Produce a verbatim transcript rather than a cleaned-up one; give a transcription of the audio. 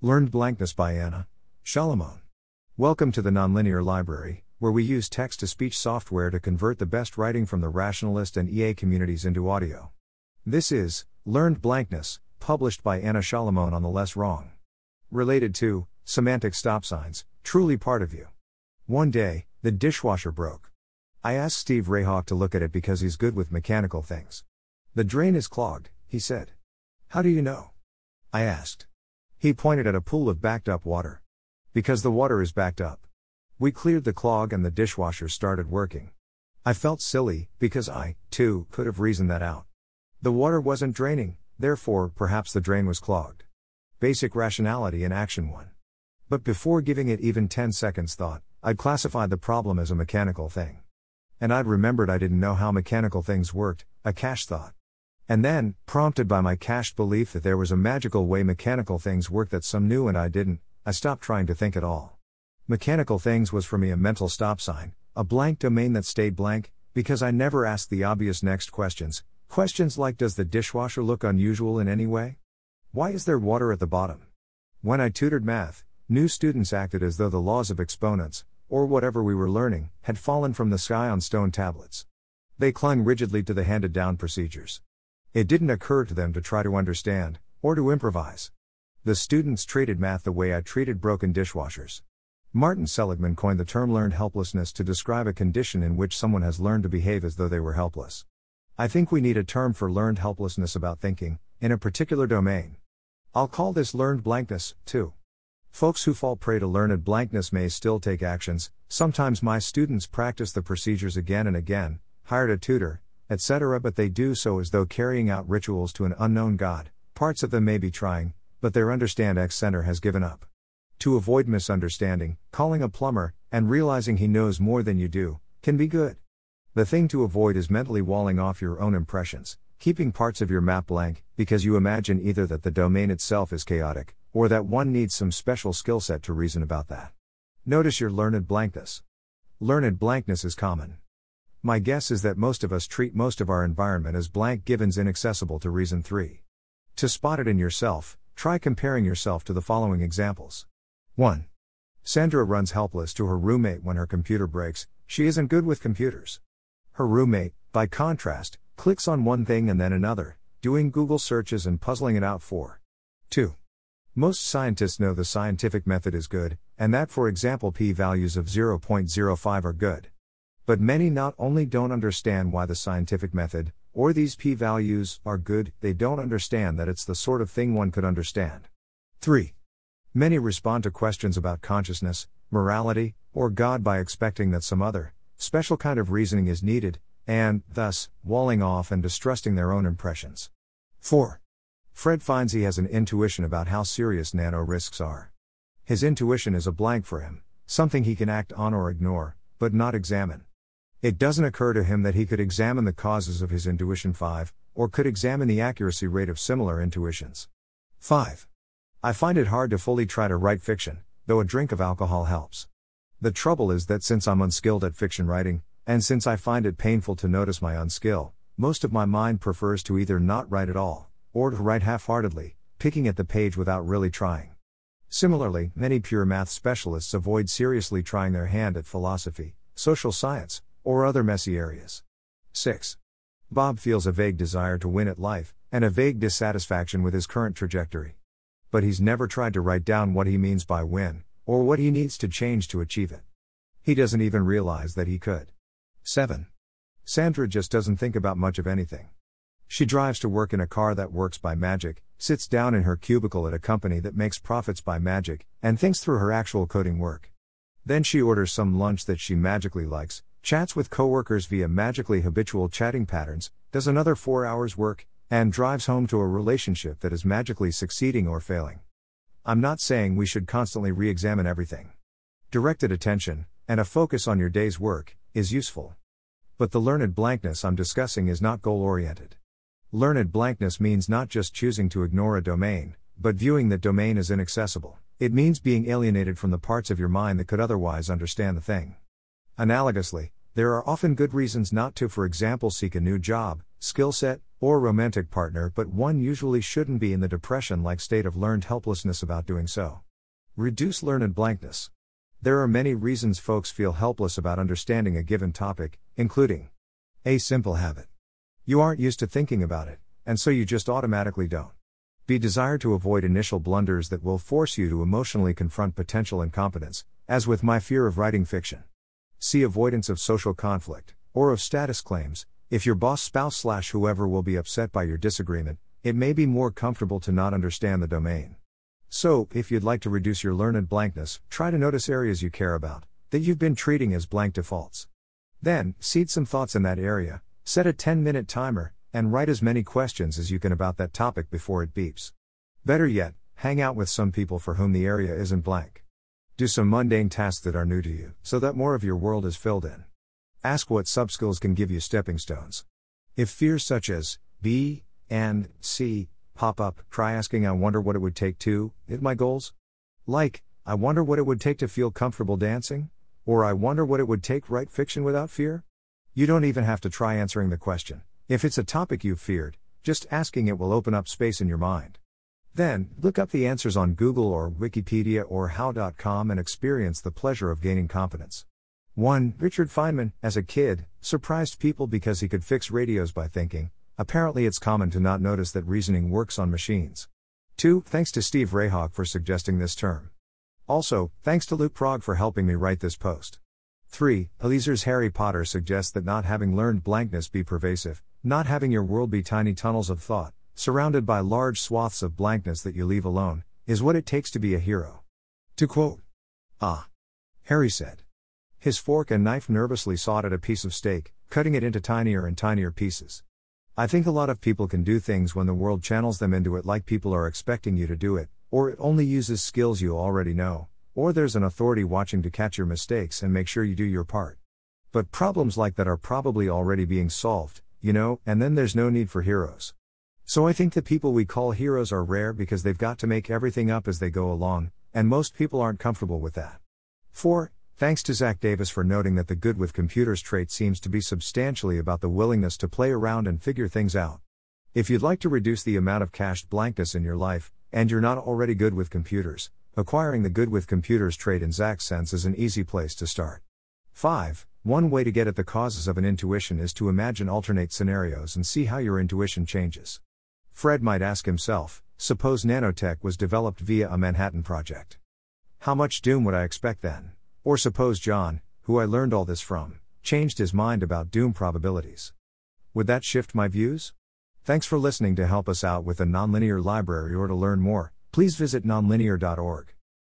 Learned Blankness by Anna Salamon. Welcome to the Nonlinear Library, where we use text-to-speech software to convert the best writing from the Rationalist and E A communities into audio. This is Learned Blankness, published by Anna Salamon on the LessWrong. Related to Semantic Stopsigns, truly part of you. One day, the dishwasher broke. I asked Steve Rayhawk to look at it because he's good with mechanical things. "The drain is clogged," he said. "How do you know?" I asked. He pointed at a pool of backed up water. "Because the water is backed up." We cleared the clog and the dishwasher started working. I felt silly, because I, too, could have reasoned that out. The water wasn't draining, therefore, perhaps the drain was clogged. Basic rationality in action one. But before giving it even ten seconds thought, I'd classified the problem as a mechanical thing. And I'd remembered I didn't know how mechanical things worked, a cache thought. And then, prompted by my cached belief that there was a magical way mechanical things work that some knew and I didn't, I stopped trying to think at all. Mechanical things was for me a mental stop sign, a blank domain that stayed blank, because I never asked the obvious next questions, questions like, does the dishwasher look unusual in any way? Why is there water at the bottom? When I tutored math, new students acted as though the laws of exponents, or whatever we were learning, had fallen from the sky on stone tablets. They clung rigidly to the handed-down procedures. It didn't occur to them to try to understand, or to improvise. The students treated math the way I treated broken dishwashers. Martin Seligman coined the term learned helplessness to describe a condition in which someone has learned to behave as though they were helpless. I think we need a term for learned helplessness about thinking, in a particular domain. I'll call this learned blankness, too. Folks who fall prey to learned blankness may still take actions. Sometimes my students practice the procedures again and again, hired a tutor, et cetera, but they do so as though carrying out rituals to an unknown god. Parts of them may be trying, but their understand X center has given up. To avoid misunderstanding, calling a plumber, and realizing he knows more than you do, can be good. The thing to avoid is mentally walling off your own impressions, keeping parts of your map blank, because you imagine either that the domain itself is chaotic, or that one needs some special skill set to reason about that. Notice your learned blankness. Learned blankness is common. My guess is that most of us treat most of our environment as blank givens inaccessible to reason three. To spot it in yourself, try comparing yourself to the following examples. one. Sandra runs helpless to her roommate when her computer breaks. She isn't good with computers. Her roommate, by contrast, clicks on one thing and then another, doing Google searches and puzzling it out for. two. Most scientists know the scientific method is good, and that, for example, p-values of zero point zero five are good. But many not only don't understand why the scientific method, or these p-values, are good, they don't understand that it's the sort of thing one could understand. three. Many respond to questions about consciousness, morality, or God by expecting that some other, special kind of reasoning is needed, and, thus, walling off and distrusting their own impressions. four. Fred finds he has an intuition about how serious nano risks are. His intuition is a blank for him, something he can act on or ignore, but not examine. It doesn't occur to him that he could examine the causes of his intuition. five, or could examine the accuracy rate of similar intuitions. five. I find it hard to fully try to write fiction, though a drink of alcohol helps. The trouble is that since I'm unskilled at fiction writing, and since I find it painful to notice my unskill, most of my mind prefers to either not write at all, or to write half-heartedly, picking at the page without really trying. Similarly, many pure math specialists avoid seriously trying their hand at philosophy, social science, or other messy areas. six. Bob feels a vague desire to win at life, and a vague dissatisfaction with his current trajectory. But he's never tried to write down what he means by win, or what he needs to change to achieve it. He doesn't even realize that he could. seven. Sandra just doesn't think about much of anything. She drives to work in a car that works by magic, sits down in her cubicle at a company that makes profits by magic, and thinks through her actual coding work. Then she orders some lunch that she magically likes, chats with coworkers via magically habitual chatting patterns, does another four hours work, and drives home to a relationship that is magically succeeding or failing. I'm not saying we should constantly re-examine everything. Directed attention, and a focus on your day's work, is useful. But the learned blankness I'm discussing is not goal-oriented. Learned blankness means not just choosing to ignore a domain, but viewing that domain as inaccessible. It means being alienated from the parts of your mind that could otherwise understand the thing. Analogously, there are often good reasons not to, for example, seek a new job, skill set, or romantic partner, but one usually shouldn't be in the depression-like state of learned helplessness about doing so. Reduce learned blankness. There are many reasons folks feel helpless about understanding a given topic, including a simple habit. You aren't used to thinking about it, and so you just automatically don't. B. Desire to avoid initial blunders that will force you to emotionally confront potential incompetence, as with my fear of writing fiction. C. Avoidance of social conflict, or of status claims. If your boss, spouse, slash whoever will be upset by your disagreement, it may be more comfortable to not understand the domain. So, if you'd like to reduce your learned blankness, try to notice areas you care about, that you've been treating as blank defaults. Then, seed some thoughts in that area, set a ten-minute timer, and write as many questions as you can about that topic before it beeps. Better yet, hang out with some people for whom the area isn't blank. Do some mundane tasks that are new to you, so that more of your world is filled in. Ask what subskills can give you stepping stones. If fears such as B and C pop up, try asking, I wonder what it would take to hit my goals? Like, I wonder what it would take to feel comfortable dancing? Or I wonder what it would take to write fiction without fear? You don't even have to try answering the question. If it's a topic you've feared, just asking it will open up space in your mind. Then, look up the answers on Google or Wikipedia or how dot com and experience the pleasure of gaining confidence. one. Richard Feynman, as a kid, surprised people because he could fix radios by thinking. Apparently it's common to not notice that reasoning works on machines. two. Thanks to Steve Rayhawk for suggesting this term. Also, thanks to Luke Prague for helping me write this post. three. Eliezer's Harry Potter suggests that not having learned blankness be pervasive, not having your world be tiny tunnels of thought, surrounded by large swaths of blankness that you leave alone, is what it takes to be a hero. To quote, "Ah," Harry said. His fork and knife nervously sawed at a piece of steak, cutting it into tinier and tinier pieces. I think a lot of people can do things when the world channels them into it, like people are expecting you to do it, or it only uses skills you already know, or there's an authority watching to catch your mistakes and make sure you do your part. But problems like that are probably already being solved, you know, and then there's no need for heroes. So I think the people we call heroes are rare because they've got to make everything up as they go along, and most people aren't comfortable with that. four. Thanks to Zach Davis for noting that the good with computers trait seems to be substantially about the willingness to play around and figure things out. If you'd like to reduce the amount of cached blankness in your life, and you're not already good with computers, acquiring the good with computers trait in Zach's sense is an easy place to start. five. One way to get at the causes of an intuition is to imagine alternate scenarios and see how your intuition changes. Fred might ask himself, suppose nanotech was developed via a Manhattan Project. How much doom would I expect then? Or suppose John, who I learned all this from, changed his mind about doom probabilities. Would that shift my views? Thanks for listening. To help us out with the Nonlinear Library or to learn more, please visit nonlinear dot org.